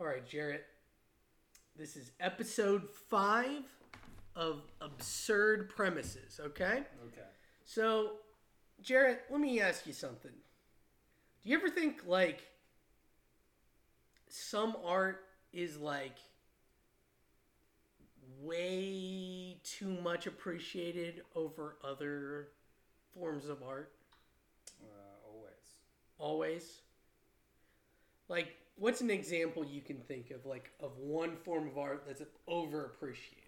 All right, Jarrett. This is episode 5 of Absurd Premises, okay? Okay. So, Jarrett, let me ask you something. Do you ever think, like, some art is, like, way too much appreciated over other forms of art? Always? Like, what's an example you can think of, like, of one form of art that's overappreciated?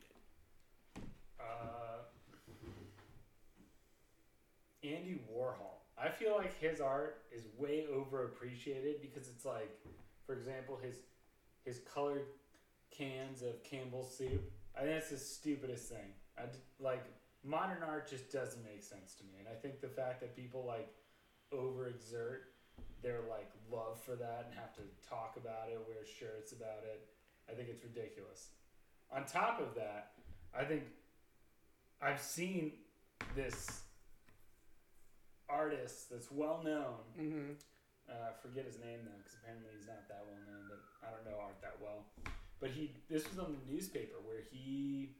Andy Warhol. I feel like his art is way overappreciated because it's like, for example, his colored cans of Campbell's soup. I think that's the stupidest thing. Like, modern art just doesn't make sense to me. And I think the fact that people, like, overexert their, like, love for that and have to talk about it, wear shirts about it, I think it's ridiculous. On top of that, I think I've seen this artist that's well known. Mm-hmm. Forget his name though, because apparently he's not that well known. But I don't know art that well. But this was on the newspaper where he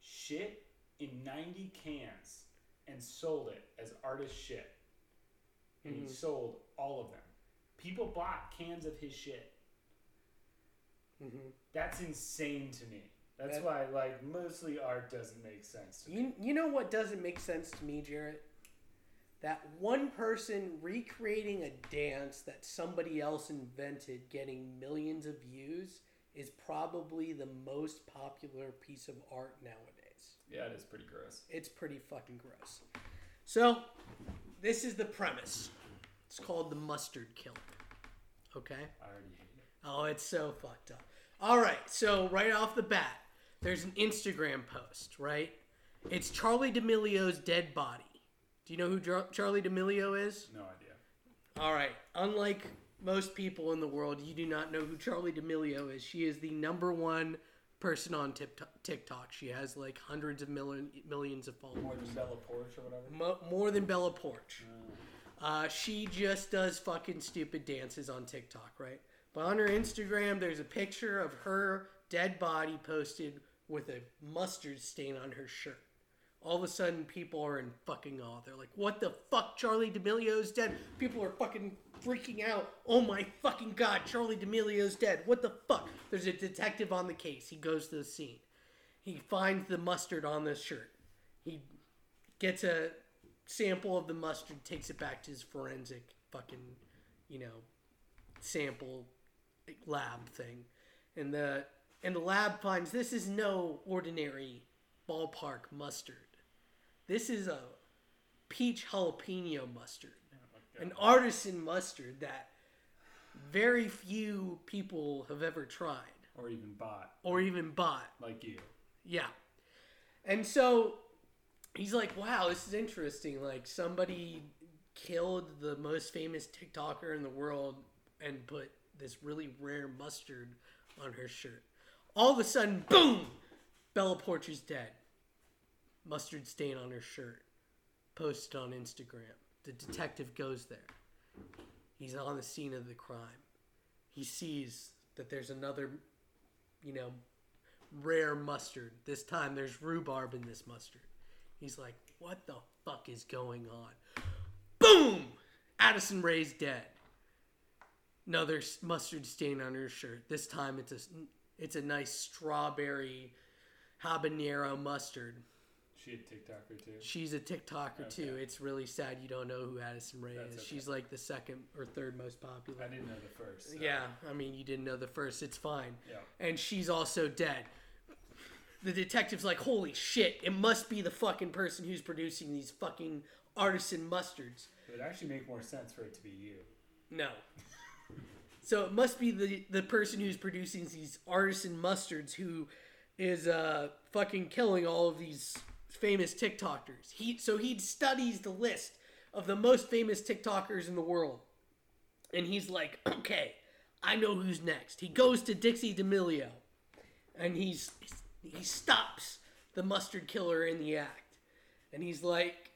shit in 90 cans and sold it as artist shit. And he sold all of them. People bought cans of his shit. Mm-hmm. That's insane to me. That's why, like, mostly art doesn't make sense to me. You know what doesn't make sense to me, Jarrett? That one person recreating a dance that somebody else invented getting millions of views is probably the most popular piece of art nowadays. Yeah, it is pretty gross. It's pretty fucking gross. So, this is the premise. It's called the mustard kiln. Okay? I already hate it. Oh, it's so fucked up. All right, so right off the bat, there's an Instagram post, right? It's Charli D'Amelio's dead body. Do you know who Charli D'Amelio is? No idea. All right. Unlike most people in the world, you do not know who Charli D'Amelio is. She is the #1 person on TikTok. She has, like, hundreds of millions of followers. More than Bella Poarch or whatever? More than Bella Poarch. Oh. She just does fucking stupid dances on TikTok, right? But on her Instagram, there's a picture of her dead body posted with a mustard stain on her shirt. All of a sudden, people are in fucking awe. They're like, what the fuck? Charli D'Amelio's dead. People are fucking freaking out. Oh my fucking god, Charli D'Amelio's dead. What the fuck? There's a detective on the case. He goes to the scene. He finds the mustard on the shirt. He gets a sample of the mustard, takes it back to his forensic fucking, sample lab thing. And the lab finds this is no ordinary ballpark mustard. This is a peach jalapeno mustard. An artisan mustard that very few people have ever tried. Or even bought. Like you. Yeah. And so he's like, wow, this is interesting. Like, somebody killed the most famous TikToker in the world and put this really rare mustard on her shirt. All of a sudden, boom! Bella Poarch is dead. Mustard stain on her shirt. Posted on Instagram. The detective goes there. He's on the scene of the crime. He sees that there's another, rare mustard. This time there's rhubarb in this mustard. He's like, what the fuck is going on? Boom! Addison Ray's dead. Another mustard stain on her shirt. This time it's a nice strawberry habanero mustard. She a TikToker too? She's a TikToker too. It's really sad you don't know who Addison Ray is. Okay. She's like the second or third most popular. I didn't know the first. So. Yeah, I mean, you didn't know the first. It's fine. Yeah. And she's also dead. The detective's like, holy shit, it must be the fucking person who's producing these fucking artisan mustards. It would actually make more sense for it to be you. No. So it must be the person who's producing these artisan mustards who is fucking killing all of these famous TikTokers. He studies the list of the most famous TikTokers in the world. And he's like, okay, I know who's next. He goes to Dixie D'Amelio. And he stops the mustard killer in the act. And he's like,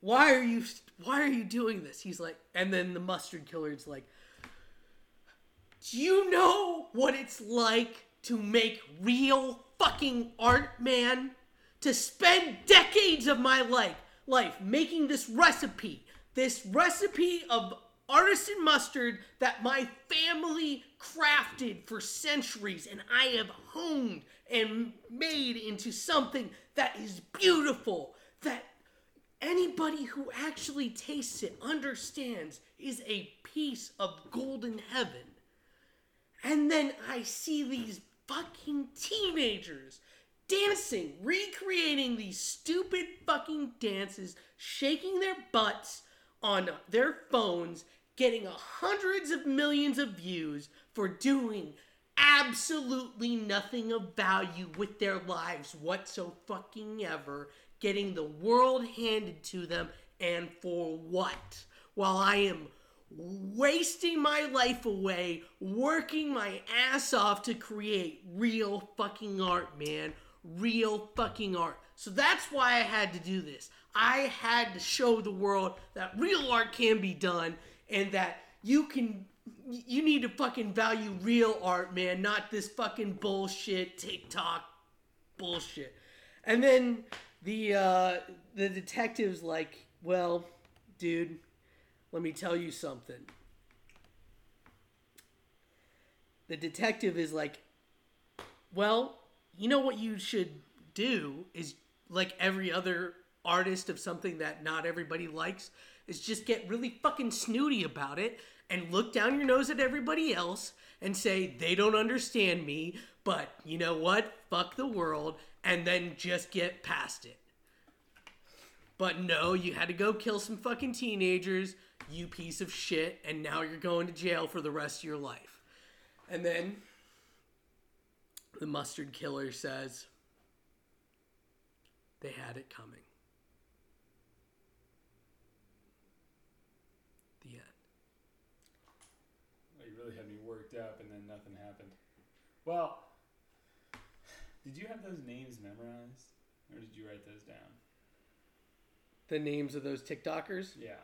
why are you doing this? He's like, and then the mustard killer's like, Do you know what it's like to make real fucking art, man? To spend decades of my life making this recipe of artisan mustard that my family crafted for centuries, and I have honed and made into something that is beautiful, that anybody who actually tastes it understands is a piece of golden heaven. And then I see these fucking teenagers dancing, recreating these stupid fucking dances, shaking their butts on their phones, getting hundreds of millions of views for doing absolutely nothing of value with their lives whatsoever, getting the world handed to them, and for what? While I am wasting my life away, working my ass off to create real fucking art, man. Real fucking art. So that's why I had to do this. I had to show the world that real art can be done, and that you need to fucking value real art, man, not this fucking bullshit TikTok bullshit. And then the detective's like, well, dude, let me tell you something. The detective is like, well, you know what you should do is, like every other artist of something that not everybody likes, is just get really fucking snooty about it and look down your nose at everybody else and say, they don't understand me, but you know what? Fuck the world. And then just get past it. But no, you had to go kill some fucking teenagers, you piece of shit, and now you're going to jail for the rest of your life. And then the mustard killer says, they had it coming. The end. Well, you really had me worked up, and then nothing happened. Well, did you have those names memorized, or did you write those down? The names of those TikTokers? Yeah.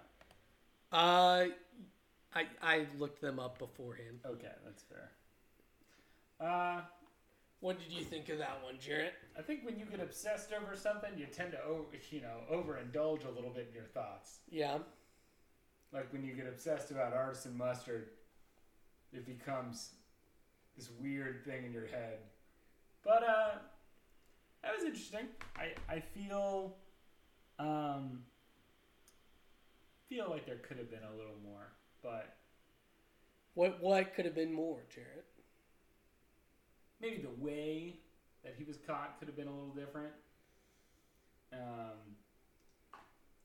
I looked them up beforehand. Okay, that's fair. What did you think of that one, Jarrett? I think when you get obsessed over something, you tend to overindulge a little bit in your thoughts. Yeah. Like when you get obsessed about artisan mustard, it becomes this weird thing in your head. But that was interesting. I feel like there could have been a little more, but what could have been more, Jarrett? Maybe the way that he was caught could have been a little different.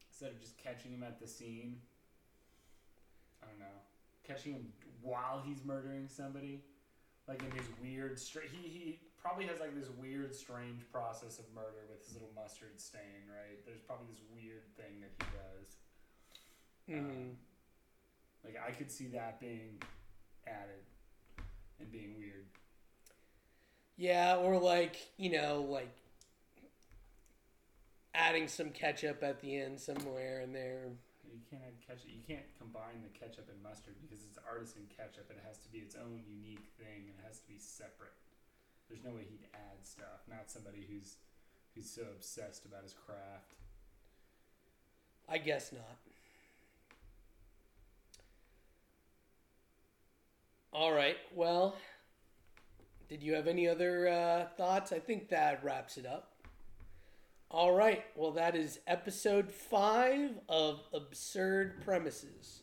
Instead of just catching him at the scene, I don't know, catching him while he's murdering somebody, like in his weird he probably has like this weird, strange process of murder with his little mustard stain, right? There's probably this weird thing that he does. Mm-hmm. Like I could see that being added and being weird. Yeah, or like, like adding some ketchup at the end somewhere in there. You can't add ketchup. You can't combine the ketchup and mustard because it's artisan ketchup. It has to be its own unique thing, and it has to be separate. There's no way he'd add stuff. Not somebody who's so obsessed about his craft. I guess not. All right. Well, did you have any other thoughts? I think that wraps it up. All right. Well, that is episode 5 of Absurd Premises.